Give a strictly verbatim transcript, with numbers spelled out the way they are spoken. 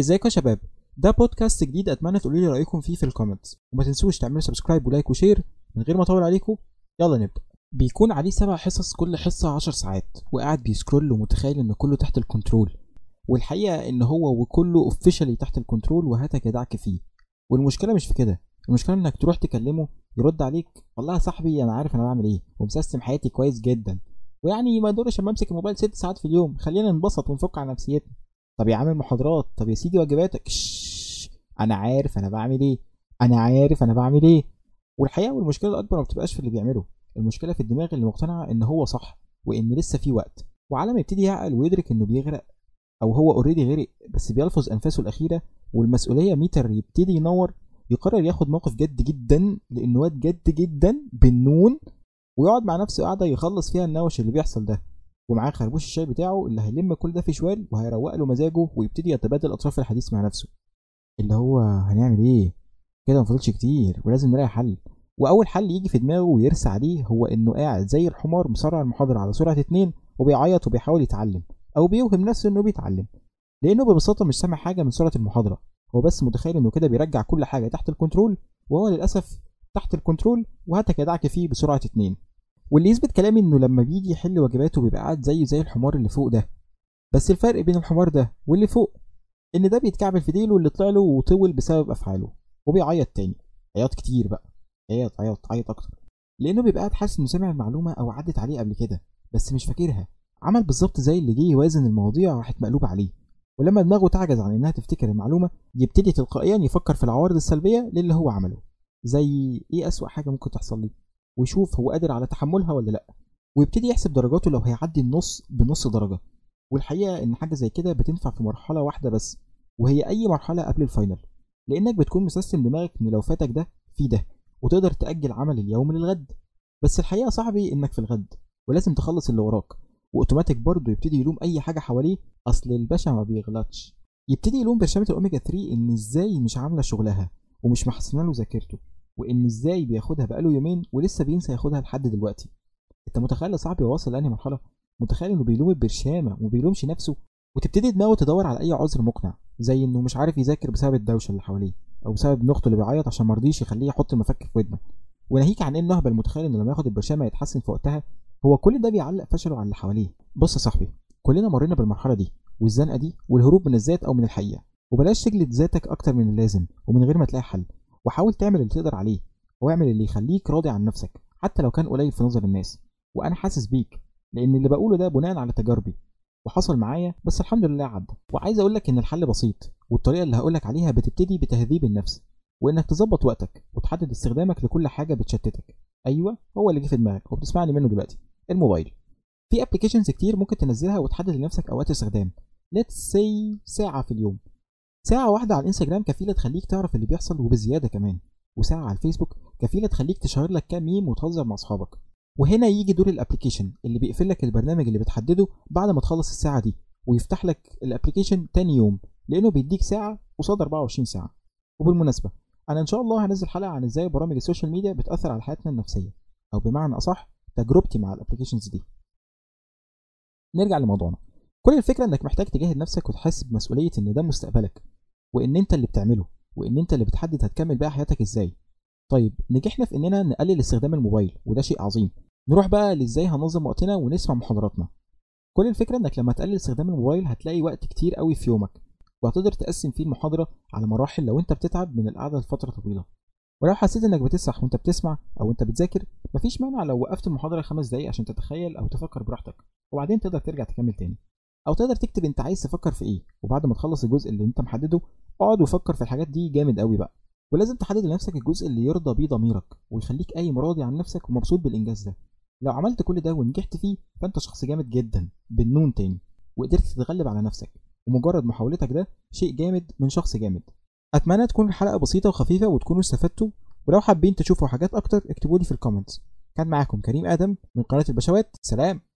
ازيكم يا شباب، ده بودكاست جديد، اتمنى تقولوا لي رايكم فيه في الكومنتس، وما تنسوش تعملوا سبسكرايب ولايك وشير. من غير ما اطول عليكم يلا نبدا. بيكون عليه سبع حصص، كل حصه عشر ساعات، وقاعد بيسكرول ومتخيل ان كله تحت الكنترول، والحقيقه ان هو وكله اوفيشالي تحت الكنترول وهاتك يدعك فيه. والمشكله مش في كده، المشكله انك تروح تكلمه يرد عليك والله يا صاحبي انا عارف انا بعمل ايه ومسيستم حياتي كويس جدا، ويعني ما دورش اما امسك الموبايل ست ساعات في اليوم، خلينا ننبسط ونفك على نفسيتنا. طب يا عم المحاضرات، طب يا سيدي واجباتك، انا عارف انا بعمل ايه، انا عارف انا بعمل ايه. والحقيقه والمشكله الاكبر ما بتبقاش في اللي بيعمله، المشكله في الدماغ اللي مقتنعه ان هو صح وان لسه في وقت، وعلى ما يبتدي يعقل ويدرك انه بيغرق او هو اوريدي غرق بس بيلفظ انفاسه الاخيره والمسؤوليه ميتر يبتدي ينور، يقرر ياخد موقف جد جدا لانه واد جد جدا بالنون، ويقعد مع نفسه قاعده يخلص فيها النوش اللي بيحصل ده، ومعاه خربوش الشاي بتاعه اللي هيلم كل ده في شوال وهيروق له مزاجه، ويبتدي يتبادل اطراف الحديث مع نفسه اللي هو هنعمل ايه كده، ما فاضلش كتير ولازم نلاقي حل. واول حل يجي في دماغه ويرسى عليه هو انه قاعد زي الحمار مسرع المحاضره على سرعه اتنين، وبيعيط وبيحاول يتعلم او بيوهم نفسه انه بيتعلم لانه ببساطه مش سامع حاجه من سرعه المحاضره، هو بس متخيل انه كده بيرجع كل حاجه تحت الكنترول، وهو للاسف تحت الكنترول وهاتك يدعك فيه بسرعه اتنين. واللي يثبت كلامي انه لما بيجي يحل واجباته بيبقى قاعد زيه زي الحمار اللي فوق ده، بس الفرق بين الحمار ده واللي فوق ان ده بيتكعبل في ديله اللي طلع له وطول بسبب افعاله، وبيعيط تاني عياط كتير بقى، عياط عياط عياط اكتر، لانه بيبقى قاعد حاسس انه سمع المعلومه او عدت عليه قبل كده بس مش فاكرها، عمل بالظبط زي اللي جه يوازن المواضيع راحت مقلوبه عليه، ولما دماغه تعجز عن انها تفتكر المعلومه يبتدي تلقائيا يفكر في العوارض السلبيه للي هو عمله، زي ايه اسوأ حاجه ممكن تحصل لي ويشوف هو قادر على تحملها ولا لا، ويبتدي يحسب درجاته لو هيعدي النص بنص درجه. والحقيقه ان حاجه زي كده بتنفع في مرحله واحده بس، وهي اي مرحله قبل الفاينل، لانك بتكون مسيستم دماغك ان لو فاتك ده في ده، وتقدر تاجل عمل اليوم للغد. بس الحقيقه صاحبي انك في الغد ولازم تخلص اللي وراك، واوتوماتيك برضه يبتدي يلوم اي حاجه حواليه، اصل الباشا ما بيغلطش، يبتدي يلوم برشامه الاوميجا تلاتة ان ازاي مش عامله شغلها ومش محسنه له ذاكرته، وان ازاي بياخدها بقاله يومين ولسه بينسى ياخدها لحد دلوقتي. انت متخيل يا صاحبي واصل لاني مرحله؟ متخيل انه بيلوم البرشامه ومبيلومش نفسه، وتبتدي دماغه تدور على اي عذر مقنع، زي انه مش عارف يذاكر بسبب الدوشه اللي حواليه، او بسبب ابن اخته اللي بيعيط عشان ما رضيش يخليه يحط المفك في ودنه، وناهيك عن انه اهبل متخيل انه لما ياخد البرشامه يتحسن في وقتها. هو كل ده بيعلق فشله على اللي حواليه. بص يا صاحبي، كلنا مرينا بالمرحله دي والزنقه دي والهروب من الذات او من الحقيقه، وبلاش تجلد ذاتك اكتر من اللازم ومن غير ما تلاقي حل، وحاول تعمل اللي تقدر عليه واعمل اللي يخليك راضي عن نفسك حتى لو كان قليل في نظر الناس. وانا حاسس بيك لان اللي بقوله ده بناء على تجاربي وحصل معايا، بس الحمد لله عدى. وعايز اقول لك ان الحل بسيط، والطريقه اللي هقول لك عليها بتبتدي بتهذيب النفس، وانك تظبط وقتك وتحدد استخدامك لكل حاجه بتشتتك. ايوه هو اللي جه في دماغك وبتسمعني منه دلوقتي، الموبايل. في ابلكيشنز كتير ممكن تنزلها وتحدد لنفسك اوقات استخدام، ليتس سي ساعه في اليوم، ساعه واحده على الانستجرام كفيله تخليك تعرف اللي بيحصل وبزياده كمان، وساعه على الفيسبوك كفيله تخليك تشهر لك كام ميم وتهزر مع اصحابك. وهنا يجي دور الابلكيشن اللي بيقفل لك البرنامج اللي بتحدده بعد ما تخلص الساعه دي، ويفتح لك الابلكيشن تاني يوم لانه بيديك ساعه قصاد اربعة وعشرين ساعه. وبالمناسبه انا ان شاء الله هنزل حلقه عن ازاي برامج السوشيال ميديا بتاثر على حياتنا النفسيه، او بمعنى اصح تجربتي مع الابلكيشنز دي. نرجع لموضوعنا، كل الفكره انك محتاج تجاهد نفسك وتحس بمسؤوليه ان ده مستقبلك، وان انت اللي بتعمله، وان انت اللي بتحدد هتكمل بقى حياتك ازاي. طيب نجحنا في اننا نقلل استخدام الموبايل وده شيء عظيم، نروح بقى لازاي هننظم وقتنا ونسمع محاضراتنا. كل الفكره انك لما تقلل استخدام الموبايل هتلاقي وقت كتير قوي في يومك، وهتقدر تقسم فيه المحاضره على مراحل لو انت بتتعب من القعده لفتره طويله، ولو حسيت انك بتسرح وانت بتسمع او انت بتذاكر مفيش مانع لو وقفت المحاضره خمس دقايق عشان تتخيل او تفكر براحتك، وبعدين تقدر ترجع تكمل تاني، او تقدر تكتب انت عايز تفكر في ايه، وبعد ما تخلص الجزء اللي انت محدده اقعد وفكر في الحاجات دي جامد قوي بقى. ولازم تحدد لنفسك الجزء اللي يرضى بيه ضميرك ويخليك قايم راضي عن نفسك ومبسوط بالانجاز ده. لو عملت كل ده ونجحت فيه فانت شخص جامد جدا بالنون تاني، وقدرت تتغلب على نفسك، ومجرد محاولتك ده شيء جامد من شخص جامد. اتمنى تكون الحلقه بسيطه وخفيفه وتكونوا استفدتوا، ولو حابين تشوفوا حاجات اكتر اكتبوا لي في الكومنتس. كان معاكم كريم ادم من قناه الباشاوات، سلام.